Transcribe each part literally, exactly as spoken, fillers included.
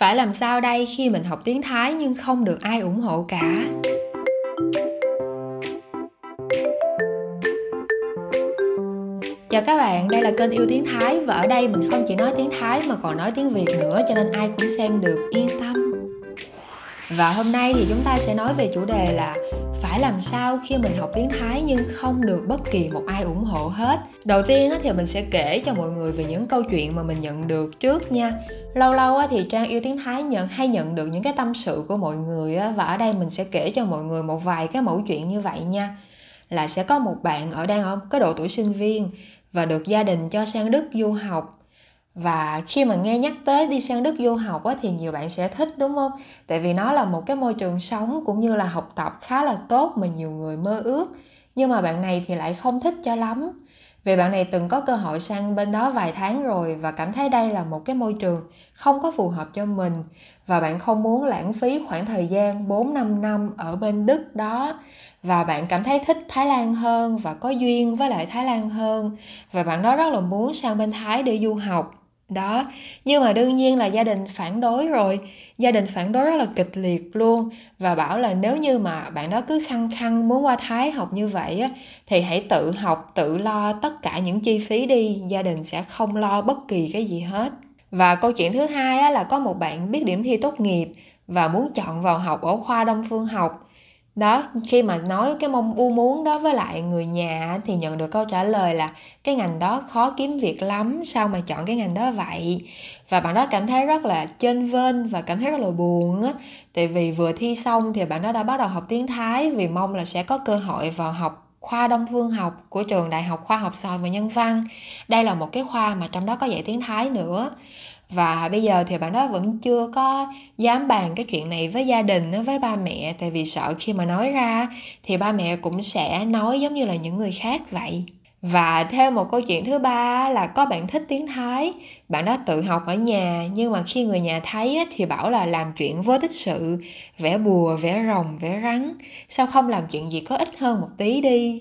Phải làm sao đây khi mình học tiếng Thái nhưng không được ai ủng hộ cả? Chào các bạn, đây là kênh Yêu Tiếng Thái và ở đây mình không chỉ nói tiếng Thái mà còn nói tiếng Việt nữa, cho nên ai cũng xem được, yên tâm. Và hôm nay thì chúng ta sẽ nói về chủ đề là phải làm sao khi mình học tiếng Thái nhưng không được bất kỳ một ai ủng hộ hết. Đầu tiên thì mình sẽ kể cho mọi người về những câu chuyện mà mình nhận được trước nha. Lâu lâu thì Trang Yêu Tiếng Thái nhận hay nhận được những cái tâm sự của mọi người, và ở đây mình sẽ kể cho mọi người một vài cái mẫu chuyện như vậy nha. Là sẽ có một bạn ở đang ở cái độ tuổi sinh viên và được gia đình cho sang Đức du học. Và khi mà nghe nhắc tới đi sang Đức du học á, thì nhiều bạn sẽ thích đúng không? Tại vì nó là một cái môi trường sống cũng như là học tập khá là tốt mà nhiều người mơ ước. Nhưng mà bạn này thì lại không thích cho lắm. Vì bạn này từng có cơ hội sang bên đó vài tháng rồi và cảm thấy đây là một cái môi trường không có phù hợp cho mình. Và bạn không muốn lãng phí khoảng thời gian bốn năm năm ở bên Đức đó. Và bạn cảm thấy thích Thái Lan hơn và có duyên với lại Thái Lan hơn. Và bạn đó rất là muốn sang bên Thái để du học. Đó, nhưng mà đương nhiên là gia đình phản đối rồi. Gia đình phản đối rất là kịch liệt luôn. Và bảo là nếu như mà bạn đó cứ khăng khăng muốn qua Thái học như vậy á, thì hãy tự học, tự lo tất cả những chi phí đi. Gia đình sẽ không lo bất kỳ cái gì hết. Và câu chuyện thứ hai á, là có một bạn biết điểm thi tốt nghiệp và muốn chọn vào học ở khoa Đông Phương học. Đó, khi mà nói cái mong ước muốn đó với lại người nhà thì nhận được câu trả lời là cái ngành đó khó kiếm việc lắm, sao mà chọn cái ngành đó vậy. Và bạn đó cảm thấy rất là chênh vênh và cảm thấy rất là buồn á. Tại vì vừa thi xong thì bạn đó đã bắt đầu học tiếng Thái vì mong là sẽ có cơ hội vào học khoa Đông Phương học của trường Đại học Khoa học Xã hội và Nhân văn. Đây là một cái khoa mà trong đó có dạy tiếng Thái nữa. Và bây giờ thì bạn đó vẫn chưa có dám bàn cái chuyện này với gia đình, với ba mẹ. Tại vì sợ khi mà nói ra thì ba mẹ cũng sẽ nói giống như là những người khác vậy. Và theo một câu chuyện thứ ba là có bạn thích tiếng Thái. Bạn đó tự học ở nhà, nhưng mà khi người nhà thấy thì bảo là làm chuyện vô tích sự, vẽ bùa, vẽ rồng, vẽ rắn. Sao không làm chuyện gì có ích hơn một tí đi.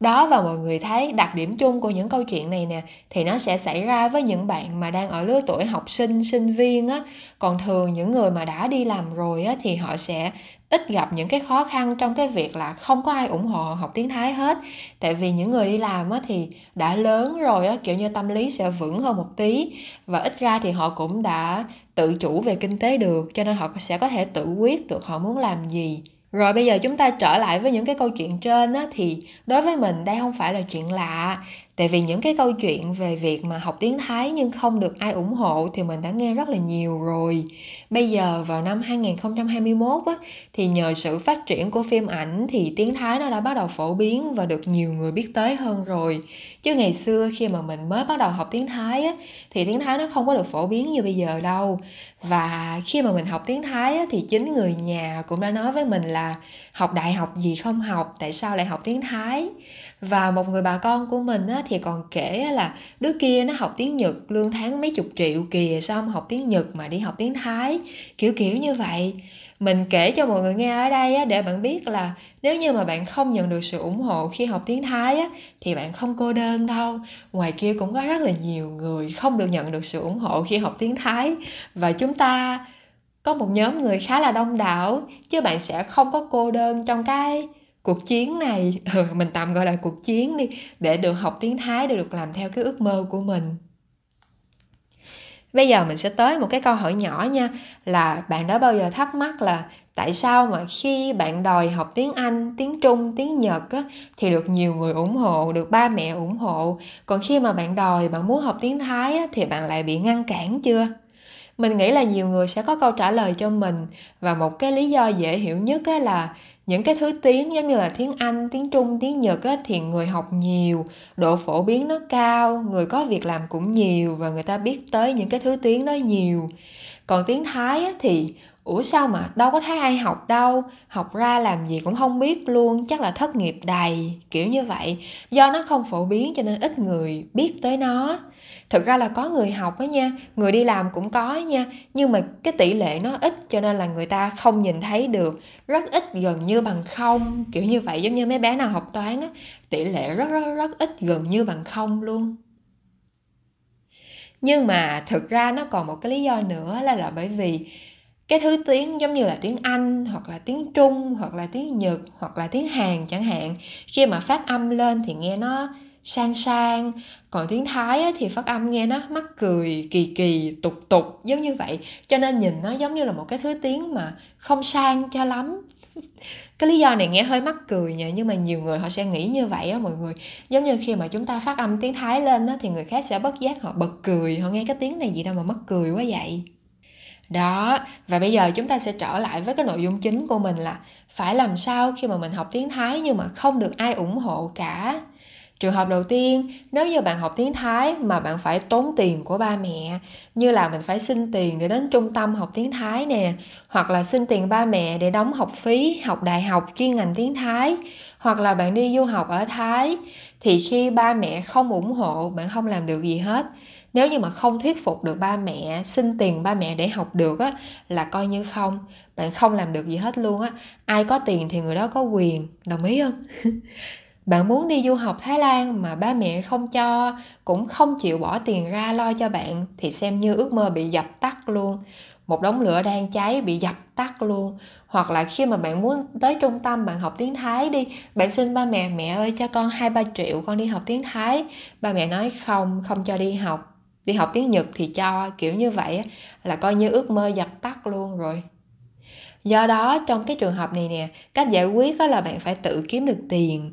Đó, và mọi người thấy đặc điểm chung của những câu chuyện này nè thì nó sẽ xảy ra với những bạn mà đang ở lứa tuổi học sinh, sinh viên á. Còn thường những người mà đã đi làm rồi á, thì họ sẽ ít gặp những cái khó khăn trong cái việc là không có ai ủng hộ học tiếng Thái hết. Tại vì những người đi làm á, thì đã lớn rồi á, kiểu như tâm lý sẽ vững hơn một tí. Và ít ra thì họ cũng đã tự chủ về kinh tế được, cho nên họ sẽ có thể tự quyết được họ muốn làm gì. Rồi bây giờ chúng ta trở lại với những cái câu chuyện trên á, thì đối với mình đây không phải là chuyện lạ. Tại vì những cái câu chuyện về việc mà học tiếng Thái nhưng không được ai ủng hộ thì mình đã nghe rất là nhiều rồi. Bây giờ vào năm hai không hai mốt á, thì nhờ sự phát triển của phim ảnh thì tiếng Thái nó đã bắt đầu phổ biến và được nhiều người biết tới hơn rồi. Chứ ngày xưa khi mà mình mới bắt đầu học tiếng Thái á, thì tiếng Thái nó không có được phổ biến như bây giờ đâu. Và khi mà mình học tiếng Thái á, thì chính người nhà cũng đã nói với mình là học đại học gì không học, tại sao lại học tiếng Thái. Và một người bà con của mình á, thì còn kể là đứa kia nó học tiếng Nhật lương tháng mấy chục triệu kìa, sao không học tiếng Nhật mà đi học tiếng Thái, kiểu kiểu như vậy. Mình kể cho mọi người nghe ở đây á, để bạn biết là nếu như mà bạn không nhận được sự ủng hộ khi học tiếng Thái á, thì bạn không cô đơn đâu. Ngoài kia cũng có rất là nhiều người không được nhận được sự ủng hộ khi học tiếng Thái. Và chúng ta có một nhóm người khá là đông đảo, chứ bạn sẽ không có cô đơn trong cái cuộc chiến này, ừ, mình tạm gọi là cuộc chiến đi, để được học tiếng Thái, để được làm theo cái ước mơ của mình. Bây giờ mình sẽ tới một cái câu hỏi nhỏ nha, là bạn đã bao giờ thắc mắc là tại sao mà khi bạn đòi học tiếng Anh, tiếng Trung, tiếng Nhật á, thì được nhiều người ủng hộ, được ba mẹ ủng hộ, còn khi mà bạn đòi, bạn muốn học tiếng Thái á, thì bạn lại bị ngăn cản chưa? Mình nghĩ là nhiều người sẽ có câu trả lời cho mình, và một cái lý do dễ hiểu nhất á là những cái thứ tiếng giống như là tiếng Anh, tiếng Trung, tiếng Nhật á, thì người học nhiều, độ phổ biến nó cao, người có việc làm cũng nhiều và người ta biết tới những cái thứ tiếng đó nhiều. Còn tiếng Thái á, thì ủa sao mà đâu có thấy ai học đâu, học ra làm gì cũng không biết luôn, chắc là thất nghiệp đầy, kiểu như vậy. Do nó không phổ biến cho nên ít người biết tới nó. Thực ra là có người học đó nha, người đi làm cũng có nha, nhưng mà cái tỷ lệ nó ít cho nên là người ta không nhìn thấy được, rất ít, gần như bằng không, kiểu như vậy. Giống như mấy bé nào học toán á, tỷ lệ rất rất rất ít, gần như bằng không luôn. Nhưng mà thực ra nó còn một cái lý do nữa là, là bởi vì cái thứ tiếng giống như là tiếng Anh hoặc là tiếng Trung hoặc là tiếng Nhật hoặc là tiếng Hàn chẳng hạn, khi mà phát âm lên thì nghe nó sang sang, còn tiếng Thái á, thì phát âm nghe nó mắc cười, kỳ kỳ, tục tục giống như vậy, cho nên nhìn nó giống như là một cái thứ tiếng mà không sang cho lắm. Cái lý do này nghe hơi mắc cười nhỉ, nhưng mà nhiều người họ sẽ nghĩ như vậy á mọi người. Giống như khi mà chúng ta phát âm tiếng Thái lên á, thì người khác sẽ bất giác họ bật cười, họ nghe cái tiếng này gì đâu mà mắc cười quá vậy. Đó, và bây giờ chúng ta sẽ trở lại với cái nội dung chính của mình là phải làm sao khi mà mình học tiếng Thái nhưng mà không được ai ủng hộ cả. Trường hợp đầu tiên, nếu như bạn học tiếng Thái mà bạn phải tốn tiền của ba mẹ, như là mình phải xin tiền để đến trung tâm học tiếng Thái nè, hoặc là xin tiền ba mẹ để đóng học phí, học đại học chuyên ngành tiếng Thái, hoặc là bạn đi du học ở Thái, thì khi ba mẹ không ủng hộ, bạn không làm được gì hết. Nếu như mà không thuyết phục được ba mẹ, xin tiền ba mẹ để học được á, là coi như không, bạn không làm được gì hết luôn á. Ai có tiền thì người đó có quyền, đồng ý không? Bạn muốn đi du học Thái Lan mà ba mẹ không cho, cũng không chịu bỏ tiền ra lo cho bạn, thì xem như ước mơ bị dập tắt luôn. Một đống lửa đang cháy bị dập tắt luôn. Hoặc là khi mà bạn muốn tới trung tâm bạn học tiếng Thái đi, bạn xin ba mẹ, mẹ ơi cho con hai ba triệu con đi học tiếng Thái. Ba mẹ nói không, không cho đi học. Đi học tiếng Nhật thì cho, kiểu như vậy là coi như ước mơ dập tắt luôn rồi. Do đó trong cái trường hợp này nè, cách giải quyết đó là bạn phải tự kiếm được tiền,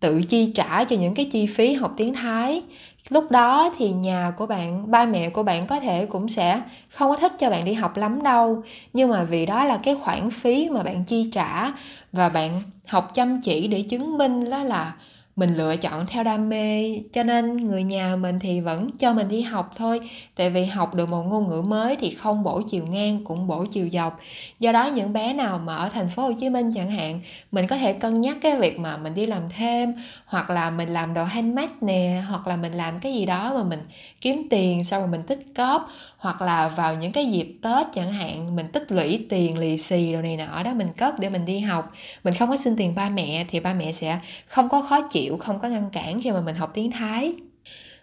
tự chi trả cho những cái chi phí học tiếng Thái. Lúc đó thì nhà của bạn, ba mẹ của bạn có thể cũng sẽ không có thích cho bạn đi học lắm đâu, nhưng mà vì đó là cái khoản phí mà bạn chi trả, và bạn học chăm chỉ để chứng minh đó là mình lựa chọn theo đam mê, cho nên người nhà mình thì vẫn cho mình đi học thôi. Tại vì học được một ngôn ngữ mới thì không bổ chiều ngang cũng bổ chiều dọc. Do đó những bé nào mà ở thành phố Hồ Chí Minh chẳng hạn, mình có thể cân nhắc cái việc mà mình đi làm thêm, hoặc là mình làm đồ handmade nè, hoặc là mình làm cái gì đó mà mình kiếm tiền sau rồi mình tích cóp, hoặc là vào những cái dịp Tết chẳng hạn, mình tích lũy tiền lì xì đồ này nọ đó, mình cất để mình đi học. Mình không có xin tiền ba mẹ thì ba mẹ sẽ không có khó chịu, không có ngăn cản khi mà mình học tiếng Thái.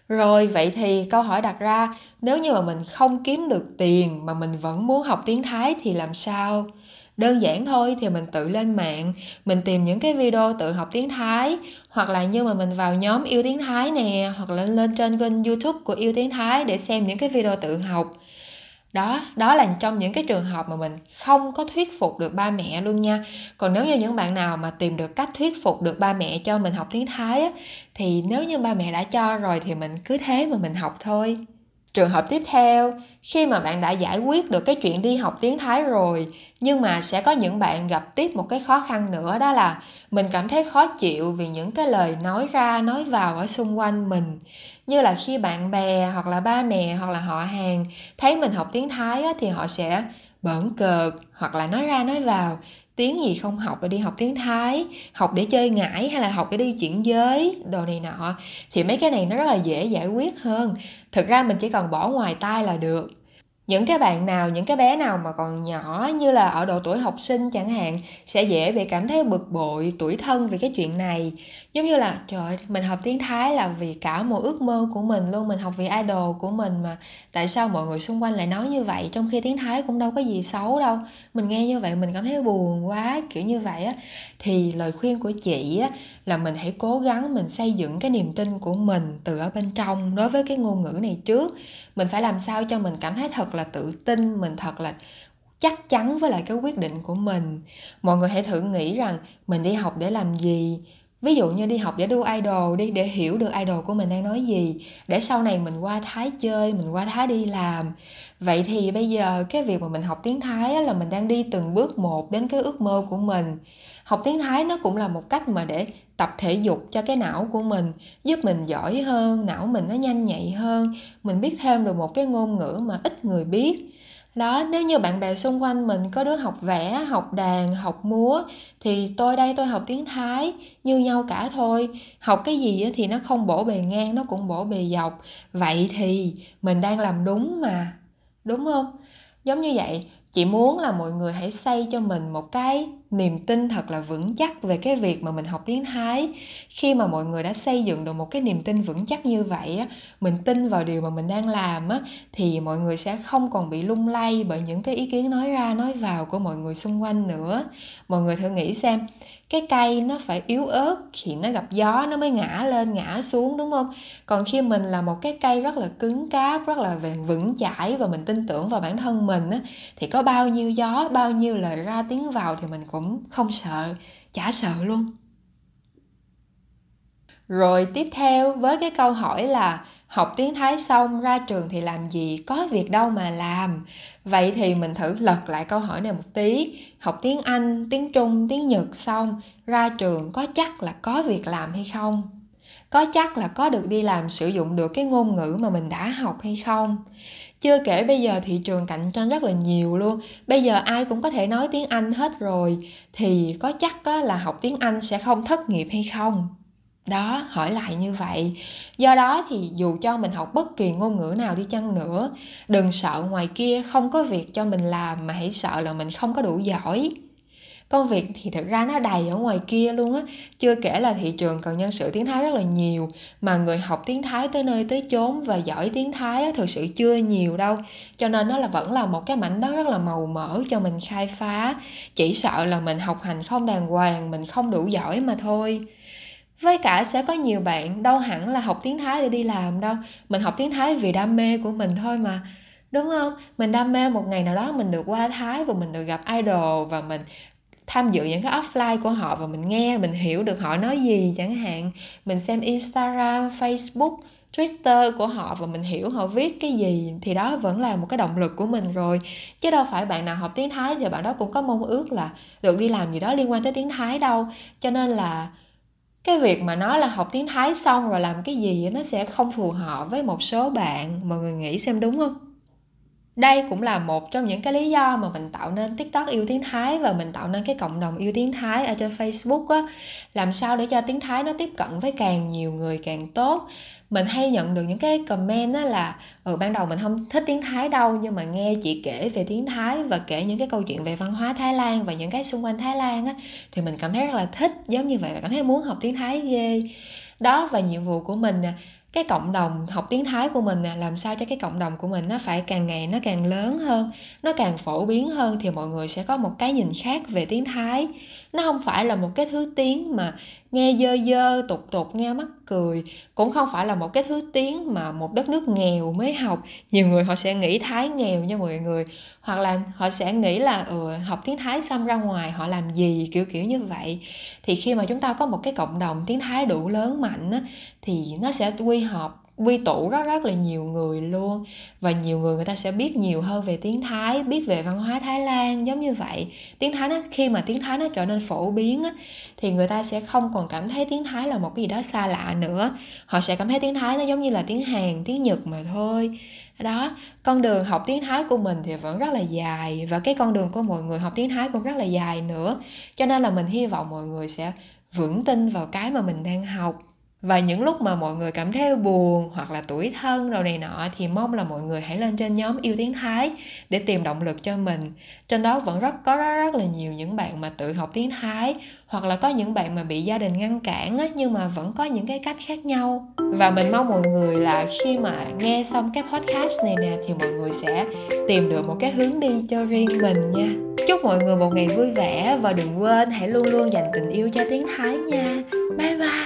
Rồi vậy thì câu hỏi đặt ra, nếu như mà mình không kiếm được tiền mà mình vẫn muốn học tiếng Thái thì làm sao? Đơn giản thôi, thì mình tự lên mạng, mình tìm những cái video tự học tiếng Thái, hoặc là như mà mình vào nhóm Yêu Tiếng Thái nè, hoặc là lên trên kênh YouTube của Yêu Tiếng Thái để xem những cái video tự học. Đó, đó là trong những cái trường hợp mà mình không có thuyết phục được ba mẹ luôn nha. Còn nếu như những bạn nào mà tìm được cách thuyết phục được ba mẹ cho mình học tiếng Thái á, thì nếu như ba mẹ đã cho rồi thì mình cứ thế mà mình học thôi. Trường hợp tiếp theo, khi mà bạn đã giải quyết được cái chuyện đi học tiếng Thái rồi, nhưng mà sẽ có những bạn gặp tiếp một cái khó khăn nữa, đó là mình cảm thấy khó chịu vì những cái lời nói ra, nói vào ở xung quanh mình. Như là khi bạn bè hoặc là ba mẹ hoặc là họ hàng thấy mình học tiếng Thái á, thì họ sẽ bỡn cợt hoặc là nói ra nói vào. Tiếng gì không học để đi học tiếng Thái, học để chơi ngải hay là học để đi chuyển giới, đồ này nọ. Thì mấy cái này nó rất là dễ giải quyết hơn. Thực ra mình chỉ cần bỏ ngoài tai là được. Những cái bạn nào, những cái bé nào mà còn nhỏ như là ở độ tuổi học sinh chẳng hạn sẽ dễ bị cảm thấy bực bội, tủi thân vì cái chuyện này. Giống như là trời ơi, mình học tiếng Thái là vì cả một ước mơ của mình luôn, mình học vì idol của mình mà tại sao mọi người xung quanh lại nói như vậy, trong khi tiếng Thái cũng đâu có gì xấu đâu. Mình nghe như vậy mình cảm thấy buồn quá, kiểu như vậy á. Thì lời khuyên của chị á là mình hãy cố gắng mình xây dựng cái niềm tin của mình từ ở bên trong đối với cái ngôn ngữ này trước. Mình phải làm sao cho mình cảm thấy thật là tự tin, mình thật là chắc chắn với lại cái quyết định của mình. Mọi người hãy thử nghĩ rằng mình đi học để làm gì. Ví dụ như đi học để đu idol đi, để hiểu được idol của mình đang nói gì, để sau này mình qua Thái chơi, mình qua Thái đi làm. Vậy thì bây giờ cái việc mà mình học tiếng Thái là mình đang đi từng bước một đến cái ước mơ của mình. Học tiếng Thái nó cũng là một cách mà để tập thể dục cho cái não của mình, giúp mình giỏi hơn, não mình nó nhanh nhạy hơn, mình biết thêm được một cái ngôn ngữ mà ít người biết. Đó, nếu như bạn bè xung quanh mình có đứa học vẽ, học đàn, học múa thì tôi đây tôi học tiếng Thái, như nhau cả thôi. Học cái gì thì nó không bổ bề ngang, nó cũng bổ bề dọc. Vậy thì mình đang làm đúng mà, đúng không? Giống như vậy, Chị muốn là mọi người hãy xây cho mình một cái niềm tin thật là vững chắc về cái việc mà mình học tiếng Thái. Khi mà mọi người đã xây dựng được một cái niềm tin vững chắc như vậy á, mình tin vào điều mà mình đang làm á, thì mọi người sẽ không còn bị lung lay bởi những cái ý kiến nói ra nói vào của mọi người xung quanh nữa. Mọi người thử nghĩ xem, cái cây nó phải yếu ớt thì nó gặp gió nó mới ngã lên ngã xuống, đúng không? Còn khi mình là một cái cây rất là cứng cáp, rất là vững chãi và mình tin tưởng vào bản thân mình á, thì có bao nhiêu gió, bao nhiêu lời ra tiếng vào thì mình cũng không sợ, chả sợ luôn. Rồi tiếp theo với cái câu hỏi là học tiếng Thái xong ra trường thì làm gì, có việc đâu mà làm. Vậy thì mình thử lật lại câu hỏi này một tí. Học tiếng Anh, tiếng Trung, tiếng Nhật xong ra trường có chắc là có việc làm hay không? Có chắc là có được đi làm, sử dụng được cái ngôn ngữ mà mình đã học hay không? Chưa kể bây giờ thị trường cạnh tranh rất là nhiều luôn. Bây giờ ai cũng có thể nói tiếng Anh hết rồi. Thì có chắc là học tiếng Anh sẽ không thất nghiệp hay không? Đó, hỏi lại như vậy. Do đó thì dù cho mình học bất kỳ ngôn ngữ nào đi chăng nữa, đừng sợ ngoài kia không có việc cho mình làm mà hãy sợ là mình không có đủ giỏi. Công việc thì thực ra nó đầy ở ngoài kia luôn á. Chưa kể là thị trường cần nhân sự tiếng Thái rất là nhiều. Mà người học tiếng Thái tới nơi tới chốn và giỏi tiếng Thái á, thực sự chưa nhiều đâu. Cho nên nó là vẫn là một cái mảnh đất rất là màu mỡ cho mình khai phá. Chỉ sợ là mình học hành không đàng hoàng, mình không đủ giỏi mà thôi. Với cả sẽ có nhiều bạn đâu hẳn là học tiếng Thái để đi làm đâu. Mình học tiếng Thái vì đam mê của mình thôi mà, đúng không? Mình đam mê một ngày nào đó mình được qua Thái và mình được gặp idol và mình tham dự những cái offline của họ và mình nghe, mình hiểu được họ nói gì chẳng hạn. Mình xem Instagram, Facebook, Twitter của họ và mình hiểu họ viết cái gì. Thì đó vẫn là một cái động lực của mình rồi. Chứ đâu phải bạn nào học tiếng Thái thì bạn đó cũng có mong ước là được đi làm gì đó liên quan tới tiếng Thái đâu. Cho nên là cái việc mà nói là học tiếng Thái xong rồi làm cái gì nó sẽ không phù hợp với một số bạn. Mọi người nghĩ xem đúng không? Đây cũng là một trong những cái lý do mà mình tạo nên TikTok yêu tiếng Thái và mình tạo nên cái cộng đồng yêu tiếng Thái ở trên Facebook á. Làm sao để cho tiếng Thái nó tiếp cận với càng nhiều người càng tốt. Mình hay nhận được những cái comment á là ừ, ban đầu mình không thích tiếng Thái đâu, nhưng mà nghe chị kể về tiếng Thái và kể những cái câu chuyện về văn hóa Thái Lan và những cái xung quanh Thái Lan á, thì mình cảm thấy rất là thích, giống như vậy và cảm thấy muốn học tiếng Thái ghê. Đó, và nhiệm vụ của mình nè, cái cộng đồng học tiếng Thái của mình nè, làm sao cho cái cộng đồng của mình nó phải càng ngày nó càng lớn hơn, nó càng phổ biến hơn thì mọi người sẽ có một cái nhìn khác về tiếng Thái. Nó không phải là một cái thứ tiếng mà nghe dơ dơ, tục tục, nghe mắc cười. Cũng không phải là một cái thứ tiếng mà một đất nước nghèo mới học. Nhiều người họ sẽ nghĩ Thái nghèo nha mọi người. Hoặc là họ sẽ nghĩ là ừ, học tiếng Thái xong ra ngoài họ làm gì, kiểu kiểu như vậy. Thì khi mà chúng ta có một cái cộng đồng tiếng Thái đủ lớn mạnh á, thì nó sẽ quy họp, quy tụ rất rất là nhiều người luôn. Và nhiều người người ta sẽ biết nhiều hơn về tiếng Thái, biết về văn hóa Thái Lan, giống như vậy. Tiếng Thái nó, khi mà tiếng Thái nó trở nên phổ biến á, thì người ta sẽ không còn cảm thấy tiếng Thái là một cái gì đó xa lạ nữa. Họ sẽ cảm thấy tiếng Thái nó giống như là tiếng Hàn, tiếng Nhật mà thôi. Đó, con đường học tiếng Thái của mình thì vẫn rất là dài. Và cái con đường của mọi người học tiếng Thái cũng rất là dài nữa. Cho nên là mình hy vọng mọi người sẽ vững tin vào cái mà mình đang học. Và những lúc mà mọi người cảm thấy buồn hoặc là tủi thân rồi này nọ thì mong là mọi người hãy lên trên nhóm yêu tiếng Thái để tìm động lực cho mình. Trên đó vẫn rất có rất, rất là nhiều những bạn mà tự học tiếng Thái hoặc là có những bạn mà bị gia đình ngăn cản á, nhưng mà vẫn có những cái cách khác nhau. Và mình mong mọi người là khi mà nghe xong cái podcast này nè thì mọi người sẽ tìm được một cái hướng đi cho riêng mình nha. Chúc mọi người một ngày vui vẻ và đừng quên hãy luôn luôn dành tình yêu cho tiếng Thái nha. Bye bye!